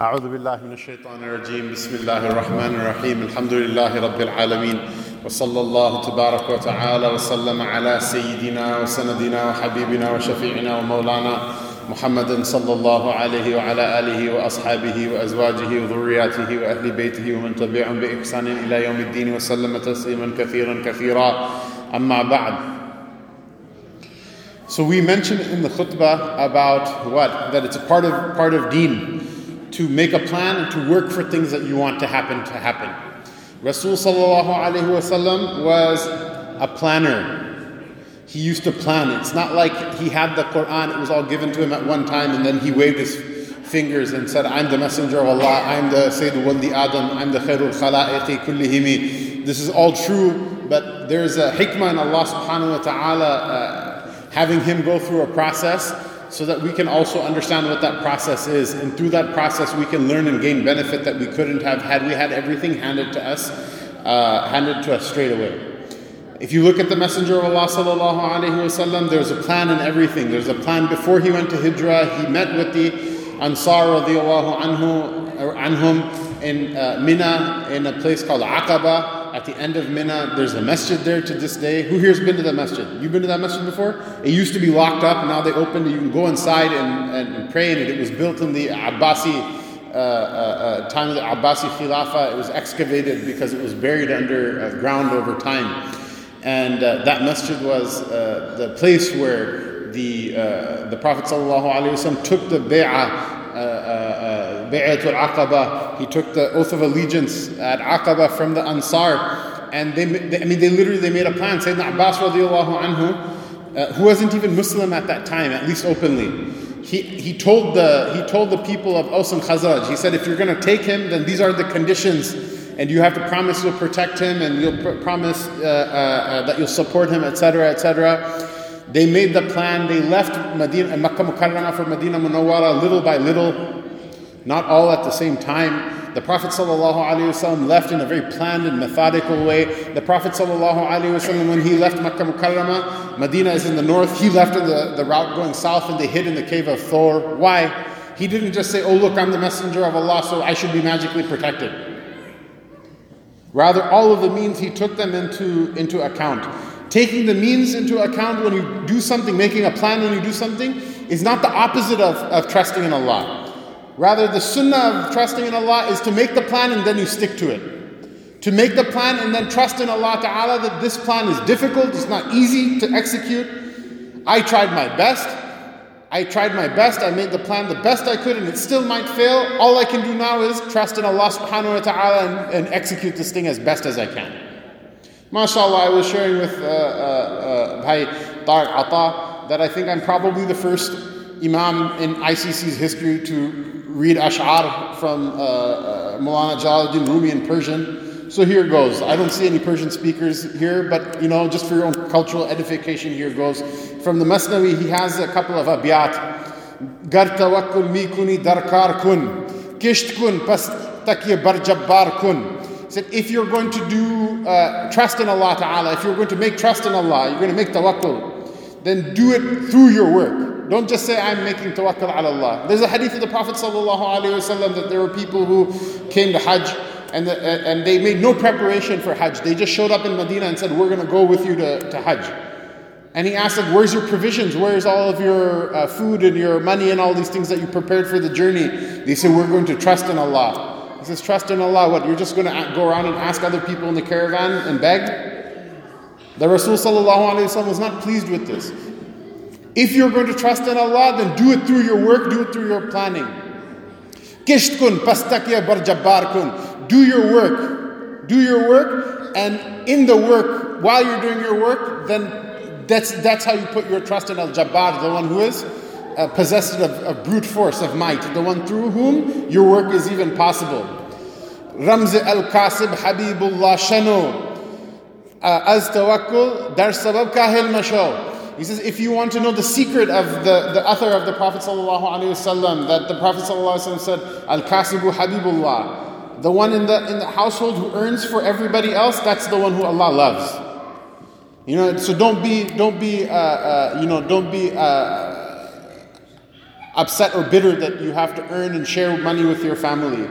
أعوذ بالله من الشيطان الرجيم بسم الله الرحمن الرحيم الحمد لله رب العالمين وصلى الله تبارك وتعالى وسلم على سيدنا وسندنا وحبيبنا وشفيعنا ومولانا محمد صلى الله عليه وعلى آله وأصحابه وأزواجه وذرياته وأهل بيته ومن تبعهم بإحسان إلى يوم الدين وسلم تسليما كثيرا كثيرا أما بعد. So we mentioned in the khutbah about what? That it's a part of deen to make a plan and to work for things that you want to happen. Rasul sallallahu alaihi wasallam was a planner. He used to plan. It's not like he had the Quran, it was all given to him at one time and then he waved his fingers and said, I'm the messenger of Allah, I'm the Sayyidul Waldi Adam, I'm the Khairul Khalaiqi Kullihimi. This is all true, but there's a hikmah in Allah subhanahu wa ta'ala having him go through a process so that we can also understand what that process is. And through that process, we can learn and gain benefit that we couldn't have had we had everything handed to us straight away. If you look at the Messenger of Allah sallallahu alaihi wasallam, there's a plan in everything. There's a plan before he went to Hijrah. He met with the Ansar radiallahu anhum in Mina, in a place called Aqaba. At the end of Mina, there's a masjid there to this day. Who here's been to that masjid? You've been to that masjid before? It used to be locked up, now they opened it. You can go inside and pray in it. It was built in the Abbasi time of the Abbasi Khilafah. It was excavated because it was buried under ground over time. And that masjid was the place where the Prophet ﷺ took the bay'ah. Bay'atul Aqaba, he took the oath of allegiance at Aqaba from the Ansar, and they made a plan. Sayyidina Abbas radiallahu anhu, who wasn't even Muslim at that time, at least openly, he told the people of Aus and Khazraj, he said, if you're going to take him, then these are the conditions, and you have to promise you'll protect him, and you'll promise that you'll support him, etc., etc. They made the plan. They left Makkah Mukarramah for Medina Munawwara little by little, not all at the same time. The Prophet ﷺ left in a very planned and methodical way. The Prophet ﷺ, when he left Makkah Mukarramah, Medina is in the north, he left the route going south and they hid in the cave of Thor. Why? He didn't just say, oh look, I'm the messenger of Allah, so I should be magically protected. Rather, all of the means, he took them into account. Taking the means into account when you do something, making a plan when you do something, is not the opposite of trusting in Allah. Rather, the sunnah of trusting in Allah is to make the plan and then you stick to it. To make the plan and then trust in Allah Ta'ala that this plan is difficult, it's not easy to execute. I tried my best, I made the plan the best I could and it still might fail. All I can do now is trust in Allah Subhanahu Wa Ta'ala and execute this thing as best as I can. MashaAllah, I was sharing with Bhai Dar Atta that I think I'm probably the first Imam in ICC's history to read Ash'ar from Maulana Jalaluddin Rumi in Persian. So here goes. I don't see any Persian speakers here, but you know, just for your own cultural edification, here goes. From the Masnavi, he has a couple of abiyat. Gar tawakkul mi kuni darkar kun, kisht kun, pas takiye bar jabbar kun. He said, if you're going to do trust in Allah Ta'ala, if you're going to make trust in Allah, you're going to make tawakkul, then do it through your work. Don't just say, I'm making tawakkul ala Allah. There's a hadith of the Prophet Sallallahu Alaihi Wasallam that there were people who came to Hajj and they made no preparation for Hajj. They just showed up in Medina and said, we're going to go with you to Hajj. And he asked, like, where's your provisions? Where's all of your food and your money and all these things that you prepared for the journey? They said, we're going to trust in Allah. He says, trust in Allah, what? You're just going to go around and ask other people in the caravan and beg? The Rasul sallallahu alayhi wa sallam was not pleased with this. If you're going to trust in Allah, then do it through your work, do it through your planning. Kisht kun, pastakiya bar jabbar kun. Do your work. Do your work, and in the work, while you're doing your work, then that's how you put your trust in Al-Jabbar, the one who is possessed of brute force, of might, the one through whom your work is even possible. Ramz al-Kasib Habibullah Shano Az Tawakkul Dar Sabab Kahil Masho. He says, if you want to know the secret of the author of the Prophet ﷺ, that the Prophet ﷺ said, Al-Kasibu Habibullah, the one in the household who earns for everybody else, that's the one who Allah loves. You know, so don't be upset or bitter that you have to earn and share money with your family.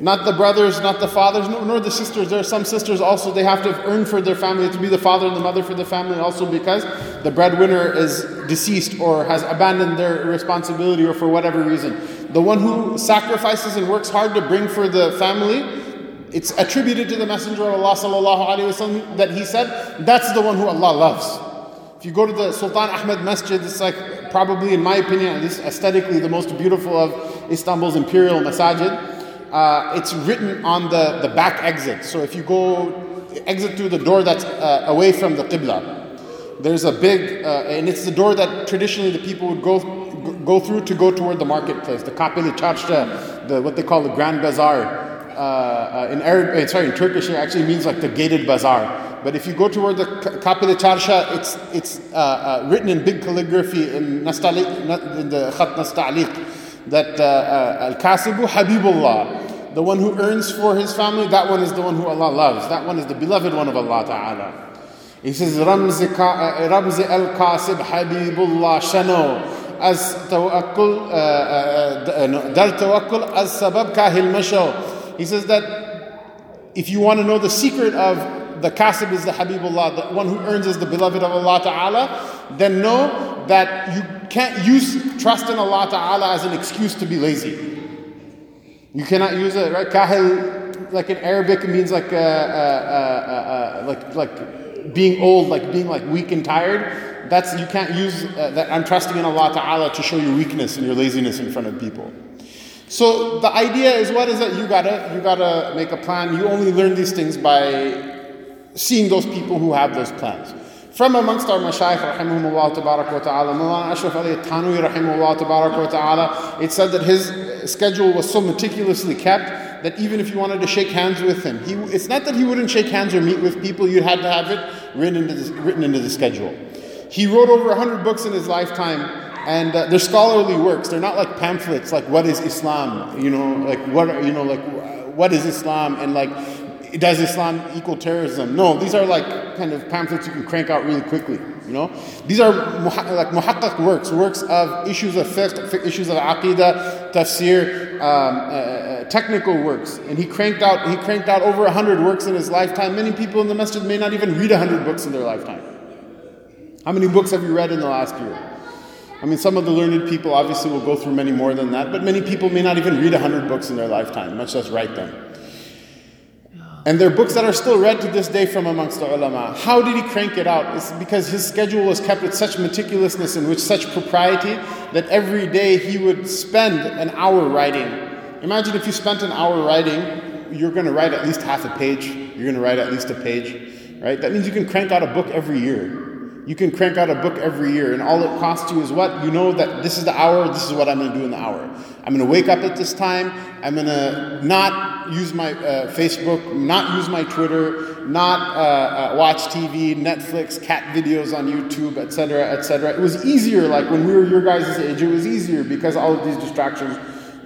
Not the brothers, not the fathers, nor the sisters. There are some sisters also, they have to earn for their family, to be the father and the mother for the family also, because the breadwinner is deceased or has abandoned their responsibility or for whatever reason. The one who sacrifices and works hard to bring for the family, it's attributed to the Messenger of Allah sallallahu alaihi wasallam that he said, that's the one who Allah loves. If you go to the Sultan Ahmed Masjid, it's like probably, in my opinion, at least aesthetically, the most beautiful of Istanbul's imperial masajid. It's written on the back exit. So if you go exit through the door that's away from the Qibla, there's a big, and it's the door that traditionally the people would go through to go toward the marketplace, the Kapalı Çarşı, the what they call the Grand Bazaar. In Turkish it actually means like the gated bazaar. But if you go toward the Kapalı Çarşı, it's written in big calligraphy in the Khat Nasta'liq, that Al-Kasibu Habibullah, the one who earns for his family, that one is the one who Allah loves. That one is the beloved one of Allah Ta'ala. He says, Ramzi Al-Kasib Habibullah Shano as Tawakkul Dal Tawakkul as Sabab Kahil Masho. He says that if you want to know the secret of the Kasib is the Habibullah, the one who earns is the beloved of Allah Ta'ala, then know that you can't use trust in Allah Ta'ala as an excuse to be lazy. You cannot use it, right? Kahil, like in Arabic, it means like being old, like being like weak and tired. That's, you can't use that I'm trusting in Allah Ta'ala to show your weakness and your laziness in front of people. So the idea is, what is it? You gotta make a plan. You only learn these things by seeing those people who have those plans. From amongst our mashaykh, rahimahumullah tabarak wa ta'ala, Maulana Ashraf Ali Tanwi, rahimahullah tabarak wa ta'ala, it said that his schedule was so meticulously kept that even if you wanted to shake hands with him, it's not that he wouldn't shake hands or meet with people, you had to have it written into the schedule. He wrote over 100 books in his lifetime, and they're scholarly works. They're not like pamphlets, like what is Islam, what is Islam, and like, does Islam equal terrorism? No, these are like kind of pamphlets you can crank out really quickly, These are like muhaqqaq works of issues of fiqh, issues of aqidah, tafsir, technical works. And he cranked out over 100 works in his lifetime. Many people in the masjid may not even read 100 books in their lifetime. How many books have you read in the last year? I mean, some of the learned people obviously will go through many more than that, but many people may not even read 100 books in their lifetime, much less write them. And there are books that are still read to this day from amongst the ulama. How did he crank it out? It's because his schedule was kept with such meticulousness and with such propriety that every day he would spend an hour writing. Imagine if you spent an hour writing, you're going to write at least half a page. You're going to write at least a page, right? That means you can crank out a book every year. You can crank out a book every year. And all it costs you is what? You know that this is the hour, this is what I'm going to do in the hour. I'm going to wake up at this time. I'm going to not use my Facebook, not use my Twitter, not watch TV, Netflix, cat videos on YouTube, etc., etc. It was easier, like when we were your guys' age, it was easier because all of these distractions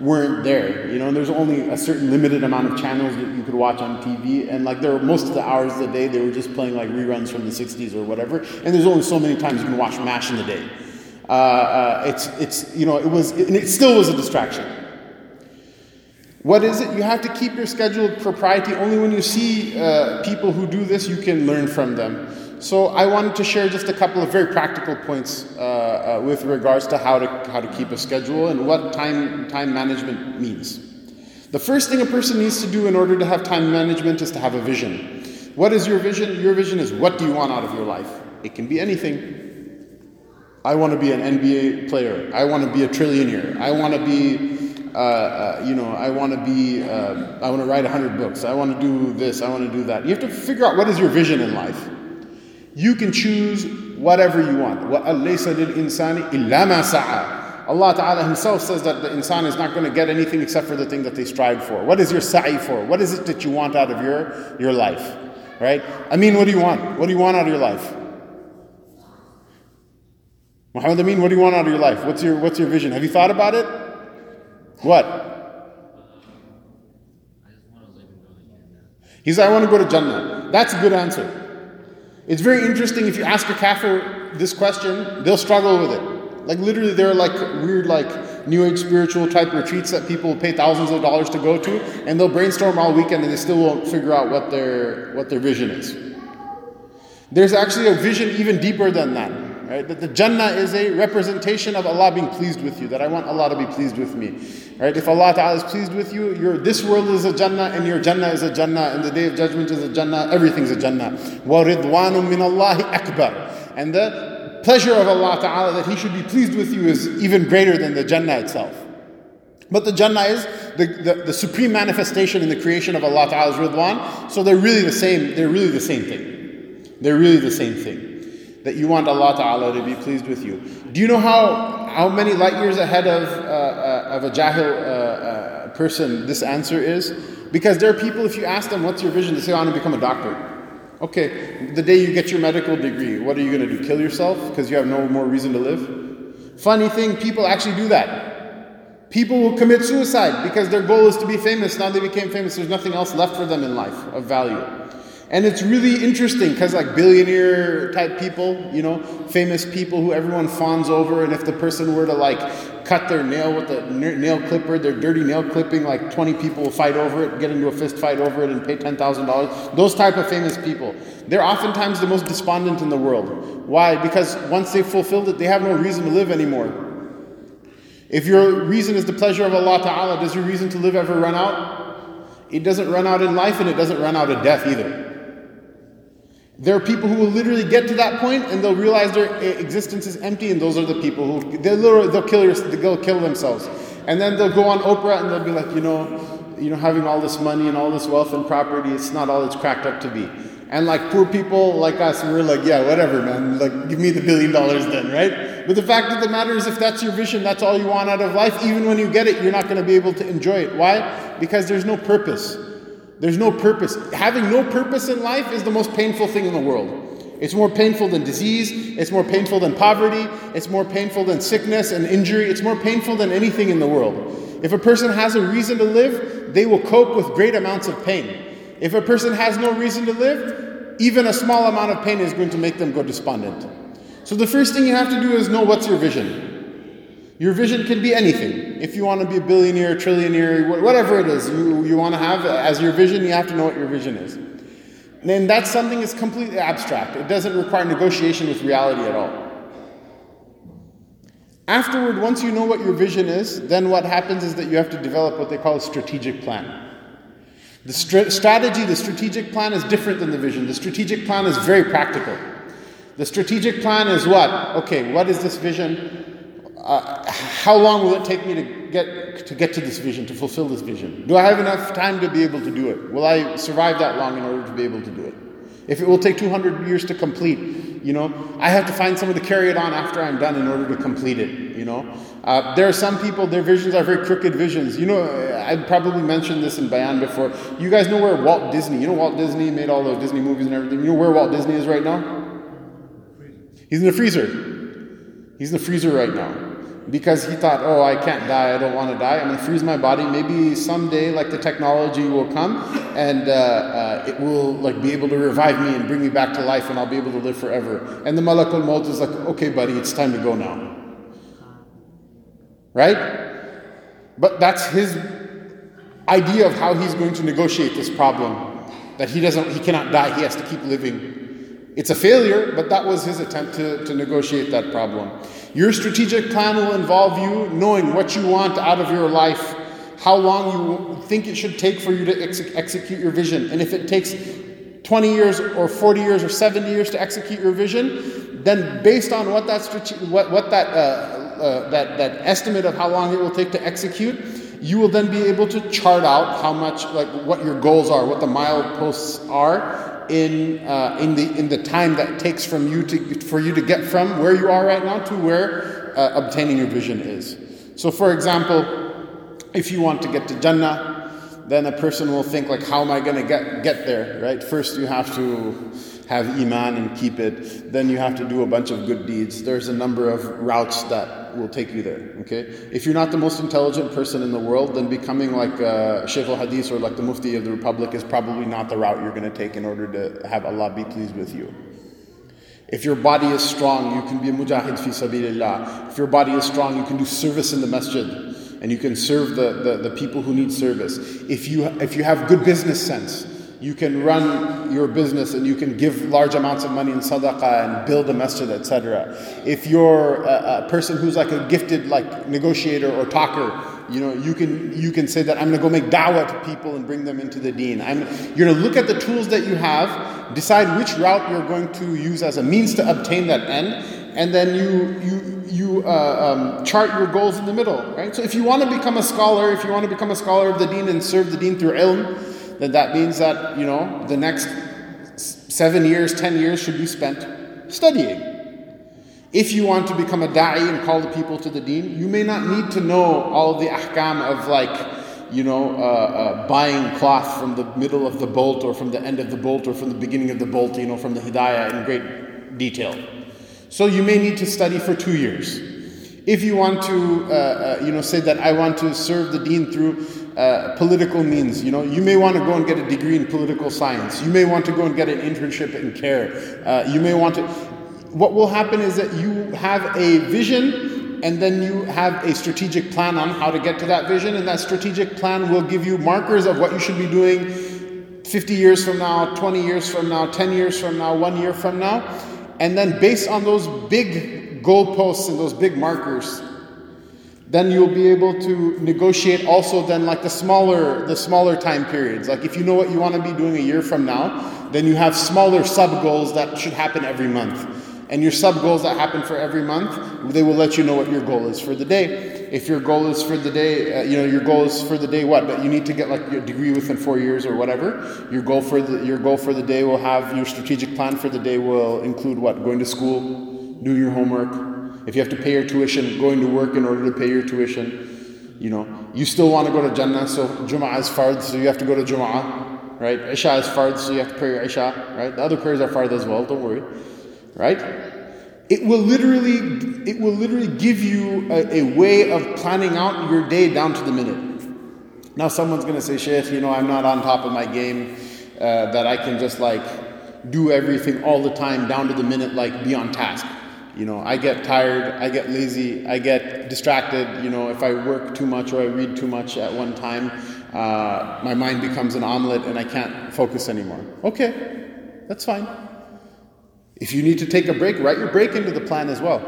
weren't there, and there's only a certain limited amount of channels that you could watch on TV, and like there were most of the hours of the day, they were just playing like reruns from the 60s or whatever, and there's only so many times you can watch MASH in the day. It still was a distraction. What is it? You have to keep your schedule of propriety. Only when you see people who do this, you can learn from them. So I wanted to share just a couple of very practical points with regards to how to keep a schedule and what time management means. The first thing a person needs to do in order to have time management is to have a vision. What is your vision? Your vision is, what do you want out of your life? It can be anything. I want to be an NBA player. I want to be a trillionaire. I want to be I want to write 100 books. I want to do this. I want to do that. You have to figure out what is your vision in life. You can choose whatever you want. وَأَلَّيْسَ لِلْإِنسَانِ إِلَّا مَا سَعَى. Allah Ta'ala himself says that the insan is not going to get anything except for the thing that they strive for. What is your sa'i for? What is it that you want out of your life? Right? Amin, what do you want? What do you want out of your life? Muhammad Amin, what do you want out of your life? What's your vision? Have you thought about it? What? He said, I want to go to Jannah. That's a good answer. It's very interesting. If you ask a kafir this question, they'll struggle with it. Like literally there are like weird like New Age spiritual type retreats that people will pay thousands of dollars to go to, and they'll brainstorm all weekend and they still won't figure out what their vision is. There's actually a vision even deeper than that. Right? That the Jannah is a representation of Allah being pleased with you, that I want Allah to be pleased with me. Right? If Allah Ta'ala is pleased with you, this world is a Jannah, and your Jannah is a Jannah, and the Day of Judgment is a Jannah, everything's a Jannah. وَرِضْوَانٌ مِّنَ اللَّهِ أَكْبَرٌ. And the pleasure of Allah Ta'ala that He should be pleased with you is even greater than the Jannah itself. But the Jannah is the supreme manifestation in the creation of Allah Ta'ala's Ridwan, so they're really the same thing. That you want Allah Ta'ala to be pleased with you. Do you know how many light years ahead of a jahil person this answer is? Because there are people, if you ask them, what's your vision? They say, I want to become a doctor. Okay, the day you get your medical degree, what are you going to do? Kill yourself? Because you have no more reason to live? Funny thing, people actually do that. People will commit suicide because their goal is to be famous. Now they became famous. There's nothing else left for them in life of value. And it's really interesting because like billionaire type people, you know, famous people who everyone fawns over, and if the person were to like cut their nail with a nail clipper, their dirty nail clipping, like 20 people will fight over it, get into a fist fight over it and pay $10,000. Those type of famous people, they're oftentimes the most despondent in the world. Why? Because once they've fulfilled it, they have no reason to live anymore. If your reason is the pleasure of Allah Ta'ala, does your reason to live ever run out? It doesn't run out in life, and it doesn't run out in death either. There are people who will literally get to that point and they'll realize their existence is empty, and those are the people who they'll kill themselves. And then they'll go on Oprah and they'll be like, you know, having all this money and all this wealth and property, it's not all it's cracked up to be. And like poor people like us, we're like, yeah, whatever, man, like give me the $1 billion then, right? But the fact of the matter is, if that's your vision, that's all you want out of life, even when you get it, you're not going to be able to enjoy it. Why? Because there's no purpose. There's no purpose. Having no purpose in life is the most painful thing in the world. It's more painful than disease. It's more painful than poverty. It's more painful than sickness and injury. It's more painful than anything in the world. If a person has a reason to live, they will cope with great amounts of pain. If a person has no reason to live, even a small amount of pain is going to make them go despondent. So the first thing you have to do is know what's your vision. Your vision can be anything. If you want to be a billionaire, trillionaire, whatever it is you want to have as your vision, you have to know what your vision is. And that's something that's completely abstract. It doesn't require negotiation with reality at all. Afterward, once you know what your vision is, then what happens is that you have to develop what they call a strategic plan. The strategy, the strategic plan is different than the vision. The strategic plan is very practical. The strategic plan is what? Okay, what is this vision? How long will it take me to get to this vision, to fulfill this vision? Do I have enough time to be able to do it? Will I survive that long in order to be able to do it? If it will take 200 years to complete, you know, I have to find someone to carry it on after I'm done in order to complete it, you know. There are some people, their visions are very crooked visions. You know, I probably mentioned this in Bayan before. You guys know where Walt Disney, Walt Disney made all those Disney movies and everything. You know where Walt Disney is right now? He's in the freezer. He's in the freezer right now. Because he thought, oh, I can't die, I don't want to die, I'm going to freeze my body. Maybe someday, like, the technology will come and it will, like, be able to revive me and bring me back to life, and I'll be able to live forever. And the Malakul Maut is like, okay, buddy, it's time to go now. Right? But that's his idea of how he's going to negotiate this problem, that he cannot die, he has to keep living. It's a failure, but that was his attempt to negotiate that problem. Your strategic plan will involve you knowing what you want out of your life, how long you think it should take for you to execute your vision. And if it takes 20 years or 40 years or 70 years to execute your vision, then based on what that estimate of how long it will take to execute, you will then be able to chart out how much, like, what your goals are, what the mileposts are, in the time that it takes for you to get from where you are right now to where obtaining your vision is. So, for example, if you want to get to Jannah, then a person will think, like, how am I going to get there, right? First you have to have Iman and keep it. Then you have to do a bunch of good deeds. There's a number of routes that will take you there, okay? If you're not the most intelligent person in the world, then becoming like Shaykh al-Hadith or like the Mufti of the Republic is probably not the route you're going to take in order to have Allah be pleased with you. If your body is strong, you can be a mujahid fi sabilillah. If your body is strong, you can do service in the masjid and you can serve the people who need service. If you have good business sense, you can run your business and you can give large amounts of money in sadaqah and build a masjid, etc. If you're a person who's like a gifted like negotiator or talker, you know, you can say that I'm going to go make da'wah to people and bring them into the deen. You're going to look at the tools that you have, decide which route you're going to use as a means to obtain that end, and then you chart your goals in the middle, right? So if you want to become a scholar, of the deen and serve the deen through ilm, then that means that, you know, the next 7 years, 10 years should be spent studying. If you want to become a da'i and call the people to the deen, you may not need to know all of the ahkam of buying cloth from the middle of the bolt or from the end of the bolt or from the beginning of the bolt, you know, from the Hidayah in great detail. So you may need to study for 2 years. If you want to, say that I want to serve the deen through political means, you know, you may want to go and get a degree in political science. You may want to go and get an internship in care. What will happen is that you have a vision and then you have a strategic plan on how to get to that vision, and that strategic plan will give you markers of what you should be doing 50 years from now, 20 years from now, 10 years from now, 1 year from now. And then based on those big goalposts and those big markers, then you'll be able to negotiate also then like the smaller time periods. Like if you know what you want to be doing a year from now, then you have smaller sub-goals that should happen every month. And your sub-goals that happen for every month, they will let you know what your goal is for the day. If your goal is for the day, your goal is for the day what? But you need to get like your degree within 4 years or whatever. Your goal for the day will have, your strategic plan for the day will include what? Going to school, doing your homework. If you have to pay your tuition, going to work in order to pay your tuition. You know, you still want to go to Jannah, so Jum'ah is fard, so you have to go to Jum'ah, right? Isha is fard, so you have to pray your Isha, right? The other prayers are fard as well, don't worry. Right? It will literally give you a way of planning out your day down to the minute. Now someone's going to say, Shaykh, you know, I'm not on top of my game, that I can just like do everything all the time down to the minute, like be on task. You know, I get tired, I get lazy, I get distracted. You know, if I work too much or I read too much at one time, my mind becomes an omelet and I can't focus anymore. Okay, that's fine. If you need to take a break, write your break into the plan as well.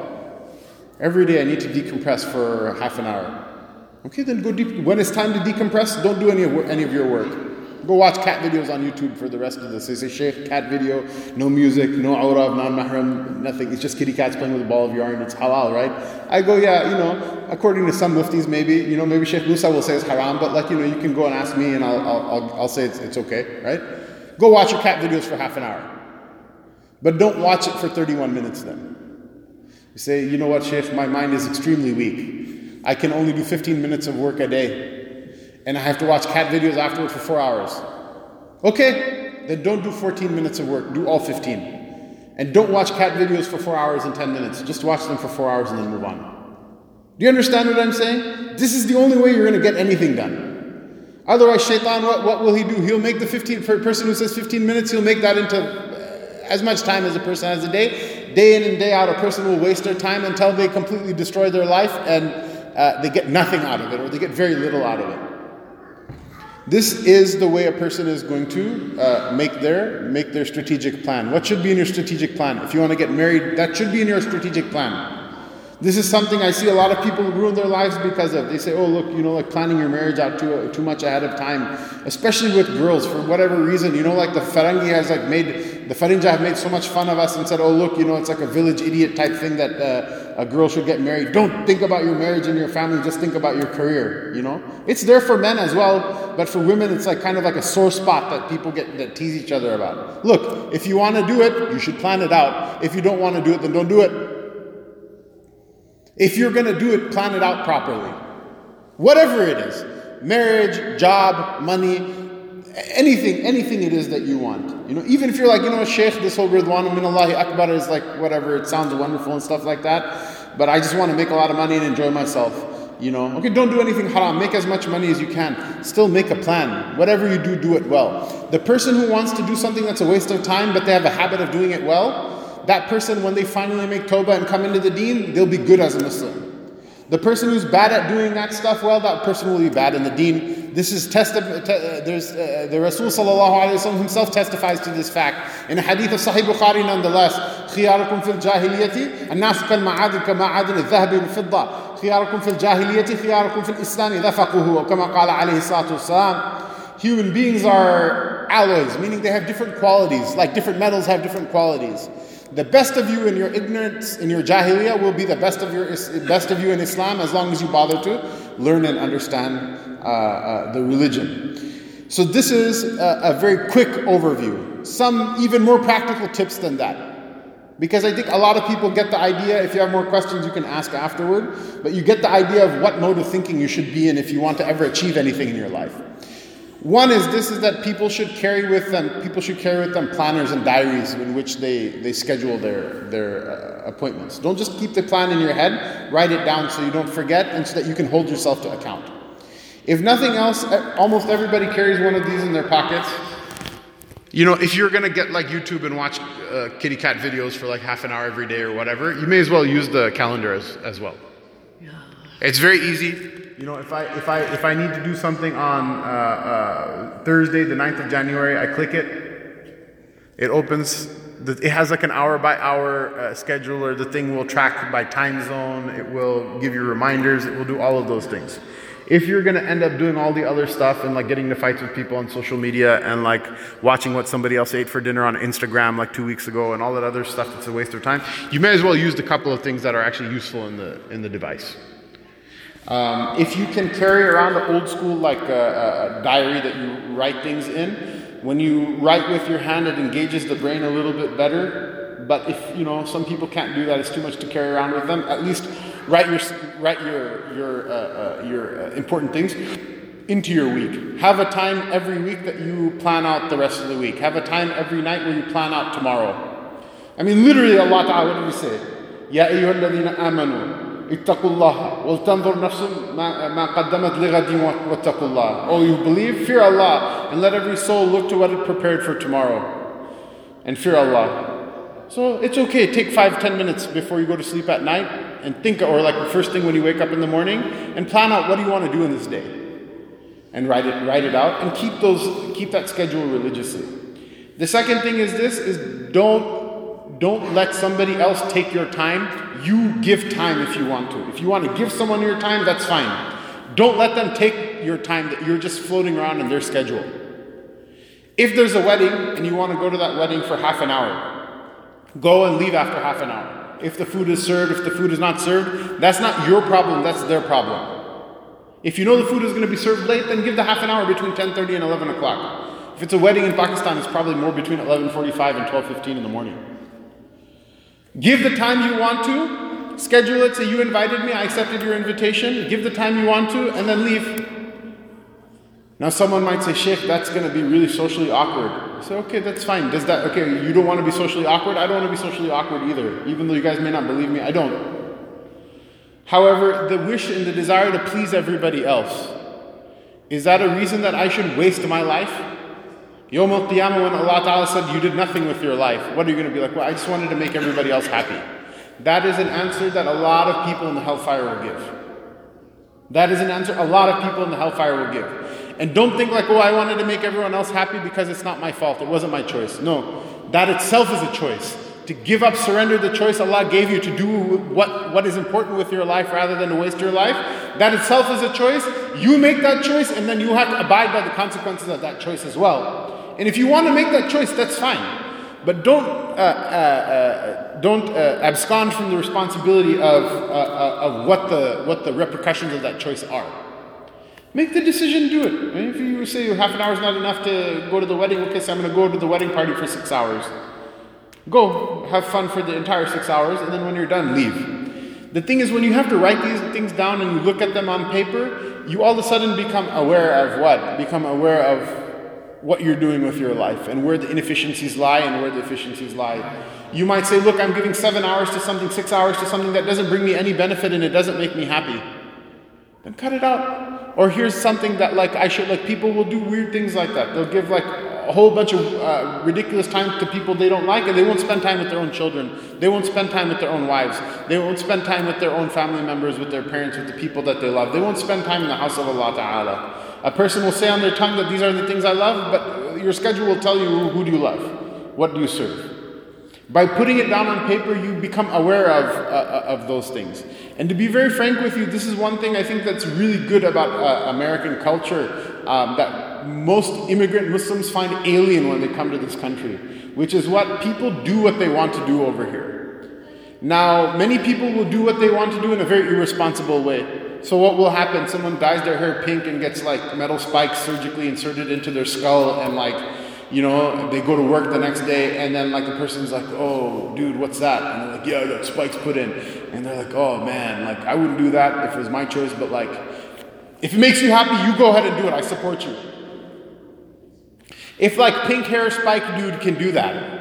Every day I need to decompress for half an hour. Okay, then go deep. When it's time to decompress, don't do any of your work. Go watch cat videos on YouTube for the rest of this. They say, Shaykh, cat video, no music, no aura of non-mahram, nothing. It's just kitty cats playing with a ball of yarn. It's halal, right? I go, yeah, you know, according to some muftis, maybe Shaykh Musa will say it's haram, but you can go and ask me and I'll say it's okay, right? Go watch your cat videos for half an hour. But don't watch it for 31 minutes then. You say, you know what, Shaykh, my mind is extremely weak. I can only do 15 minutes of work a day. And I have to watch cat videos afterwards for 4 hours. Okay, then don't do 14 minutes of work. Do all 15. And don't watch cat videos for 4 hours and 10 minutes. Just watch them for 4 hours and then move on. Do you understand what I'm saying? This is the only way you're going to get anything done. Otherwise, Shaitan, what will he do? He'll make the person who says 15 minutes, he'll make that into as much time as a person has a day. Day in and day out, a person will waste their time until they completely destroy their life and they get nothing out of it, or they get very little out of it. This is the way a person is going to make their strategic plan. What should be in your strategic plan? If you want to get married, that should be in your strategic plan. This is something I see a lot of people ruin their lives because of. They say, oh, look, you know, like planning your marriage out too much ahead of time, especially with girls for whatever reason. You know, like the Farinja have made so much fun of us and said, oh, look, you know, it's like a village idiot type thing that a girl should get married. Don't think about your marriage and your family, just think about your career, you know. It's there for men as well, but for women, it's like kind of like a sore spot that people get that tease each other about. Look, if you want to do it, you should plan it out. If you don't want to do it, then don't do it. If you're going to do it, plan it out properly. Whatever it is, marriage, job, money, anything it is that you want. You know, even if you're like, you know, Shaykh, this whole Ridwan min Allahi Akbar is like whatever, it sounds wonderful and stuff like that, but I just want to make a lot of money and enjoy myself. You know, okay, don't do anything haram. Make as much money as you can. Still make a plan. Whatever you do, do it well. The person who wants to do something that's a waste of time, but they have a habit of doing it well, that person, when they finally make tawbah and come into the deen, they'll be good as a Muslim. The person who's bad at doing that stuff, well, that person will be bad in the deen. This is the Rasul ﷺ himself testifies to this fact. In a hadith of Sahih Bukhari nonetheless, خِيَارَكُمْ فِي الْجَاهِلِيَةِ النَّاسُ كَالْمَعَادِنِ كَمَعَادِنِ الذَّهَبِ الْفِضَّةِ خِيَارَكُمْ فِي الْجَاهِلِيَةِ خِيَارَكُمْ فِي الْإِسْلَامِ إِذَا فَقَهُوا كَمَا قَالَ عَلَيْهِ الصَّلَاةُ وَالسَّلَامُ. Human beings are alloys, meaning they have different qualities, like different metals have different qualities. The best of you in your ignorance, in your jahiliyyah, will be the best of you in Islam, as long as you bother to learn and understand the religion. So this is a very quick overview. Some even more practical tips than that. Because I think a lot of people get the idea, if you have more questions you can ask afterward, but you get the idea of what mode of thinking you should be in if you want to ever achieve anything in your life. One is this, is that people should carry with them planners and diaries in which they schedule their appointments. Don't just keep the plan in your head, write it down so you don't forget and so that you can hold yourself to account. If nothing else, almost everybody carries one of these in their pockets. You know, if you're going to get like YouTube and watch kitty cat videos for like half an hour every day or whatever, you may as well use the calendar as well. Yeah. It's very easy. You know, if I need to do something on Thursday, the 9th of January, I click it. It opens. It has like an hour-by-hour scheduler. The thing will track by time zone. It will give you reminders. It will do all of those things. If you're going to end up doing all the other stuff and like getting into fights with people on social media and like watching what somebody else ate for dinner on Instagram like 2 weeks ago and all that other stuff that's a waste of time, you may as well use the couple of things that are actually useful in the device. If you can carry around an old school like a diary that you write things in, when you write with your hand it engages the brain a little bit better, but if you know some people can't do that, it's too much to carry around with them, at least write your important things into your week. Have a time every week that you plan out the rest of the week. Have a time every night where you plan out tomorrow. I mean literally Allah Ta'ala, what did we say? Ya ayyuhalladhina amanu اتقوا الله ولتنظر نفس ما قدمت لغد واتقوا الله. Oh, you believe? Fear Allah, and let every soul look to what it prepared for tomorrow, and fear Allah. So it's okay. Take 5-10 minutes before you go to sleep at night, and think, or like the first thing when you wake up in the morning, and plan out what do you want to do in this day, and write it out, and keep that schedule religiously. The second thing is this: is don't let somebody else take your time. You give time if you want to. If you want to give someone your time, that's fine. Don't let them take your time that you're just floating around in their schedule. If there's a wedding and you want to go to that wedding for half an hour, go and leave after half an hour. If the food is served, if the food is not served, that's not your problem, that's their problem. If you know the food is going to be served late, then give the half an hour between 10:30 and 11 o'clock. If it's a wedding in Pakistan, it's probably more between 11:45 and 12:15 in the morning. Give the time you want to, schedule it, say you invited me, I accepted your invitation, give the time you want to, and then leave. Now someone might say, Shaykh, that's going to be really socially awkward. I say, okay, that's fine. You don't want to be socially awkward? I don't want to be socially awkward either, even though you guys may not believe me, I don't. However, the wish and the desire to please everybody else, is that a reason that I should waste my life? Yawm al-Qiyamah, when Allah Ta'ala said you did nothing with your life, what are you going to be like? Well, I just wanted to make everybody else happy. That is an answer that a lot of people in the hellfire will give. And don't think like, oh, I wanted to make everyone else happy because it's not my fault. It wasn't my choice. No, that itself is a choice. To give up, surrender the choice Allah gave you to do what is important with your life rather than to waste your life. That itself is a choice. You make that choice and then you have to abide by the consequences of that choice as well. And if you want to make that choice, that's fine. But don't abscond from the responsibility of what the repercussions of that choice are. Make the decision, do it. If you say half an hour is not enough to go to the wedding, okay, so I'm going to go to the wedding party for 6 hours. Go, have fun for the entire 6 hours, and then when you're done, leave. The thing is, when you have to write these things down and you look at them on paper, you all of a sudden become aware of what? Become aware of what you're doing with your life and where the inefficiencies lie and where the efficiencies lie. You might say, look, I'm giving 7 hours to something, 6 hours to something that doesn't bring me any benefit and it doesn't make me happy. Then cut it out. Or here's something that like I should, like people will do weird things like that. They'll give like a whole bunch of ridiculous time to people they don't like, and they won't spend time with their own children. They won't spend time with their own wives. They won't spend time with their own family members, with their parents, with the people that they love. They won't spend time in the house of Allah Ta'ala. A person will say on their tongue that these are the things I love, but your schedule will tell you who do you love, what do you serve. By putting it down on paper, you become aware of those things. And to be very frank with you, this is one thing I think that's really good about American culture, that most immigrant Muslims find alien when they come to this country, which is what people do what they want to do over here. Now, many people will do what they want to do in a very irresponsible way. So what will happen? Someone dyes their hair pink and gets like metal spikes surgically inserted into their skull, and they go to work the next day, and then the person's like, oh dude, what's that? And they're like, yeah, I got spikes put in. And they're like, oh man, I wouldn't do that if it was my choice, but if it makes you happy, you go ahead and do it. I support you. If pink hair spike dude can do that,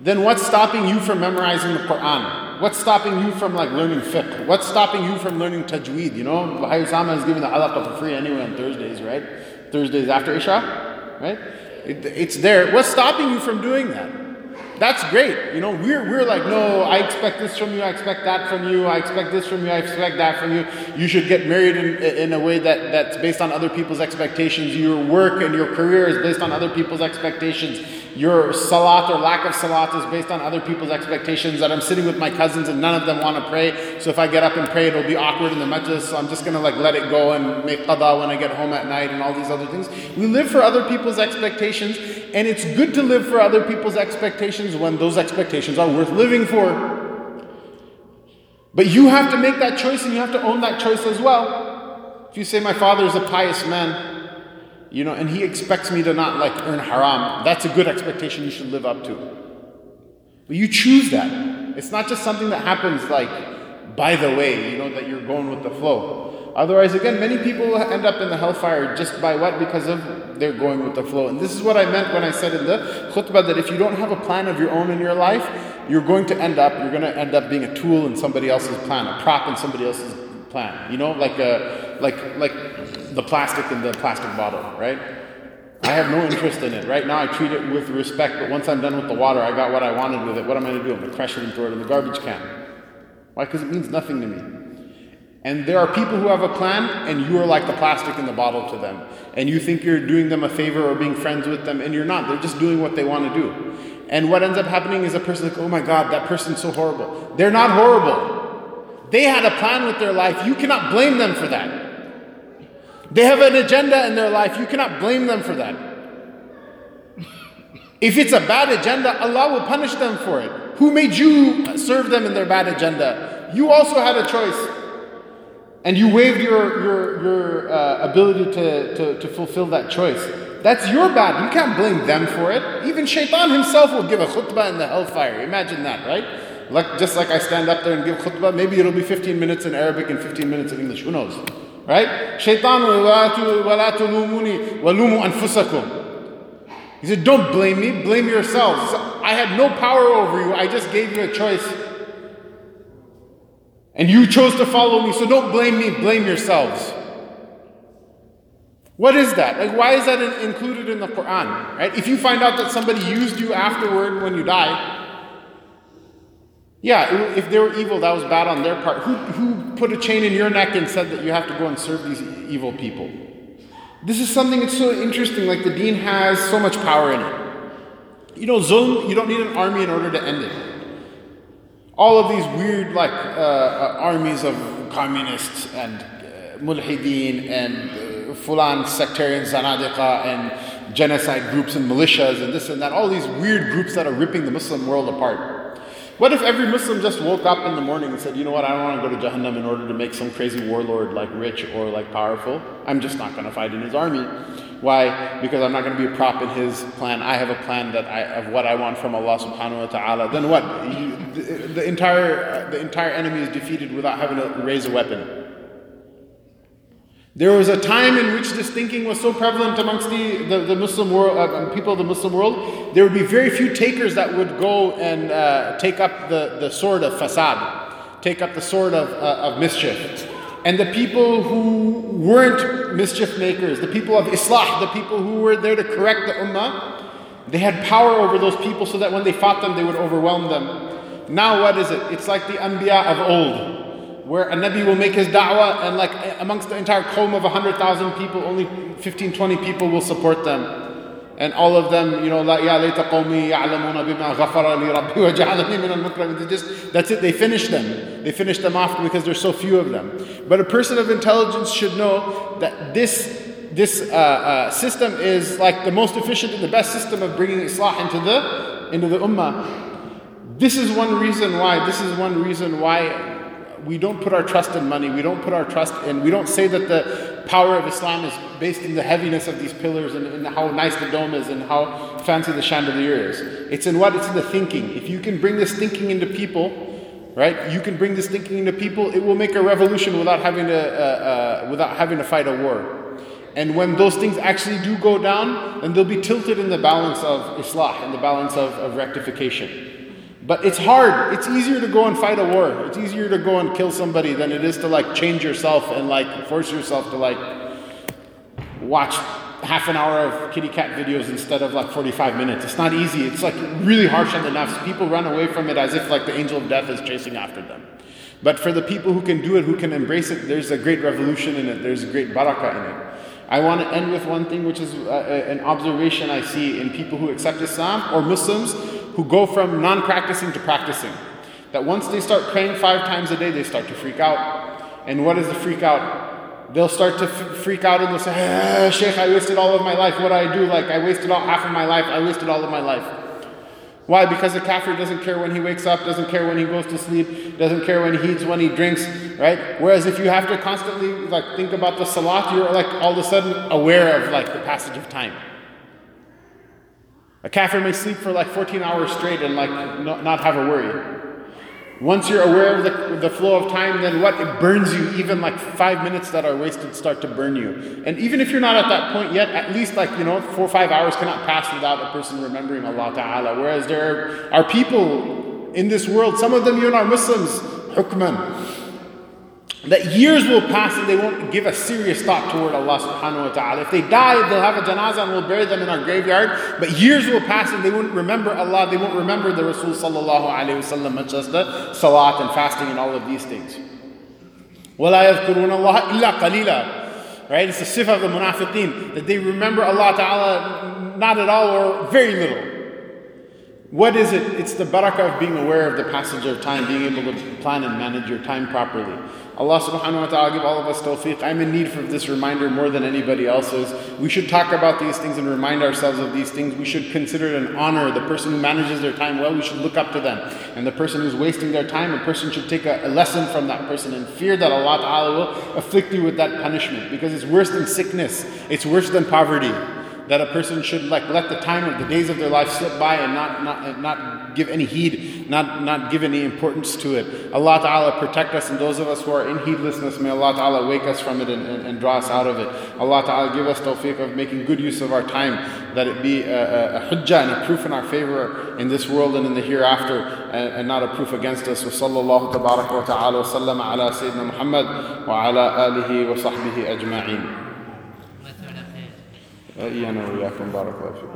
then what's stopping you from memorizing the Quran? What's stopping you from learning fiqh? What's stopping you from learning tajweed? Bhai Usama is giving the halaqah for free anyway on Thursdays, right? Thursdays after Isha, right? It's there. What's stopping you from doing that? That's great. We're like, no, I expect this from you. I expect that from you. I expect this from you. I expect that from you. You should get married in a way that's based on other people's expectations. Your work and your career is based on other people's expectations. Your salat or lack of salat is based on other people's expectations. That I'm sitting with my cousins and none of them want to pray. So if I get up and pray, it'll be awkward in the majlis. So I'm just going to let it go and make qada when I get home at night and all these other things. We live for other people's expectations. And it's good to live for other people's expectations when those expectations are worth living for. But you have to make that choice, and you have to own that choice as well. If you say, my father is a pious man, and he expects me to not earn haram, that's a good expectation you should live up to. But you choose that. It's not just something that happens by the way, that you're going with the flow. Otherwise, again, many people end up in the hellfire just by what? Because of they're going with the flow. And this is what I meant when I said in the khutbah that if you don't have a plan of your own in your life, you're going to end up being a tool in somebody else's plan, a prop in somebody else's plan. Like the plastic in the plastic bottle, right? I have no interest in it. Right now I treat it with respect, but once I'm done with the water, I got what I wanted with it. What am I going to do? I'm going to crush it and throw it in the garbage can. Why? Because it means nothing to me. And there are people who have a plan, and you are like the plastic in the bottle to them. And you think you're doing them a favor or being friends with them, and you're not. They're just doing what they want to do. And what ends up happening is a person oh my God, that person's so horrible. They're not horrible. They had a plan with their life. You cannot blame them for that. They have an agenda in their life. You cannot blame them for that. If it's a bad agenda, Allah will punish them for it. Who made you serve them in their bad agenda? You also had a choice. And you waived your ability to fulfill that choice. That's your bad. You can't blame them for it. Even Shaitan himself will give a khutbah in the hellfire. Imagine that, right? Just like I stand up there and give khutbah, maybe it'll be 15 minutes in Arabic and 15 minutes in English. Who knows, right? Shaitan will وَلَا تُلُومُونِي وَلُومُوا أَنفُسَكُمْ. He said, don't blame me. Blame yourselves. I had no power over you. I just gave you a choice. And you chose to follow me, so don't blame me, blame yourselves. What is that? Why is that included in the Quran? Right? If you find out that somebody used you afterward when you die, yeah, if they were evil, that was bad on their part. Who put a chain in your neck and said that you have to go and serve these evil people? This is something that's so interesting, the deen has so much power in it. Zulm, you don't need an army in order to end it. All of these weird armies of communists and mulhideen and fulan sectarian zanadiqa and genocide groups and militias and this and that, all these weird groups that are ripping the Muslim world apart. What if every Muslim just woke up in the morning and said, you know what, I don't want to go to Jahannam in order to make some crazy warlord rich or powerful. I'm just not going to fight in his army. Why? Because I'm not going to be a prop in his plan. I have a plan of what I want from Allah subhanahu wa ta'ala. Then what? The entire enemy is defeated without having to raise a weapon. There was a time in which this thinking was so prevalent amongst the Muslim world, people of the Muslim world. There would be very few takers that would go and take up the sword of fasad, take up the sword of mischief. And the people who weren't mischief makers, the people of Islah, the people who were there to correct the ummah, they had power over those people so that when they fought them, they would overwhelm them. Now what is it? It's like the anbiya of old, where a nabi will make his da'wah and like amongst the entire qawm of 100,000 people, only 15, 20 people will support them. And all of them, you know, يَا لَيْتَ قَوْمِي يَعْلَمُونَ بِمَا غَفَرَ لِي رَبِّي وَجَعَلَنِي مِنَ الْمُكْرَمِينَ. That's it, they finish them. They finish them off because there's so few of them. But a person of intelligence should know that this system is like the most efficient and the best system of bringing Islah into the ummah. This is one reason why we don't put our trust in money. We don't say that the power of Islam is based in the heaviness of these pillars and how nice the dome is and how fancy the chandelier is. It's in what? It's in the thinking. If you can bring this thinking into people, right? It will make a revolution without having to fight a war. And when those things actually do go down, then they'll be tilted in the balance of Islah, in the balance of rectification. But it's hard. It's easier to go and fight a war. It's easier to go and kill somebody than it is to like change yourself and like force yourself to like watch half an hour of kitty cat videos instead of like 45 minutes. It's not easy. It's like really harsh on the nafs. People run away from it as if like the angel of death is chasing after them. But for the people who can do it, who can embrace it, there's a great revolution in it. There's a great barakah in it. I want to end with one thing, which is an observation I see in people who accept Islam or Muslims who go from non-practicing to practicing. That once they start praying 5 times a day, they start to freak out. And what is the freak out? They'll start to freak out and they'll say, Shaykh, I wasted all of my life. What do I do? Like, I wasted half of my life. I wasted all of my life. Why? Because a kafir doesn't care when he wakes up, doesn't care when he goes to sleep, doesn't care when he eats, when he drinks, right? Whereas if you have to constantly like think about the salat, you're like all of a sudden aware of like the passage of time. A kafir may sleep for like 14 hours straight and like not have a worry. Once you're aware of the flow of time, then what? It burns you. Even like 5 minutes that are wasted start to burn you. And even if you're not at that point yet, at least like, 4 or 5 hours cannot pass without a person remembering Allah Ta'ala. Whereas there are people in this world, some of them even are Muslims, hukman, that years will pass and they won't give a serious thought toward Allah subhanahu wa ta'ala. If they die, they'll have a janazah and we'll bury them in our graveyard. But years will pass and they won't remember Allah. They won't remember the Rasul sallallahu alayhi wa sallam, much as the salat and fasting and all of these things. وَلَا يَذْكُرُونَ اللَّهَ إِلَّا قَلِيلًا. Right? It's the sifah of the munafiqeen, that they remember Allah ta'ala not at all or very little. What is it? It's the barakah of being aware of the passage of time, being able to plan and manage your time properly. Allah subhanahu wa ta'ala give all of us tawfiq. I'm in need of this reminder more than anybody else is. We should talk about these things and remind ourselves of these things. We should consider it an honor. The person who manages their time well, we should look up to them. And the person who's wasting their time, a person should take a lesson from that person and fear that Allah ta'ala will afflict you with that punishment. Because it's worse than sickness. It's worse than poverty. That a person should like let the time of the days of their life slip by and not give any heed, not give any importance to it. Allah Ta'ala protect us and those of us who are in heedlessness, may Allah Ta'ala wake us from it and draw us out of it. Allah Ta'ala give us tawfiq of making good use of our time, that it be a hujjah and a proof in our favor in this world and in the hereafter and not a proof against us. Wa sallallahu tabarak wa ta'ala wa sallam ala Sayyidina Muhammad wa ala alihi wa sahbihi ajma'een. إيانا وإياكم بارك الله فيكم.